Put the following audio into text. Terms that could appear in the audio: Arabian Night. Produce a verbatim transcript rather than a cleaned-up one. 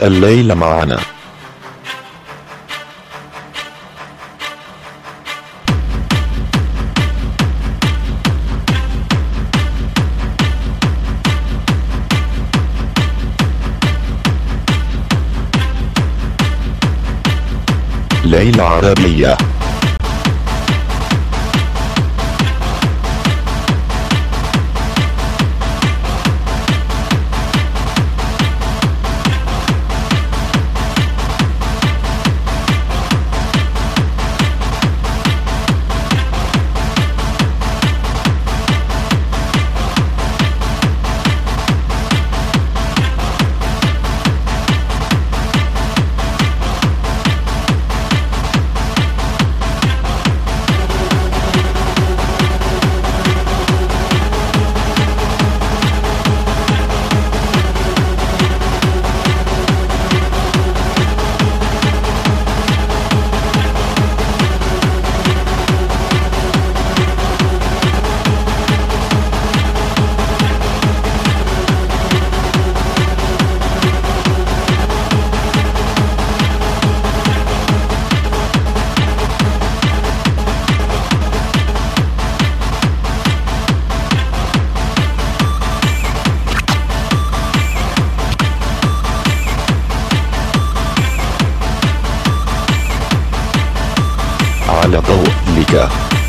الليل معنا. ليلة عربية. على ضوء لك.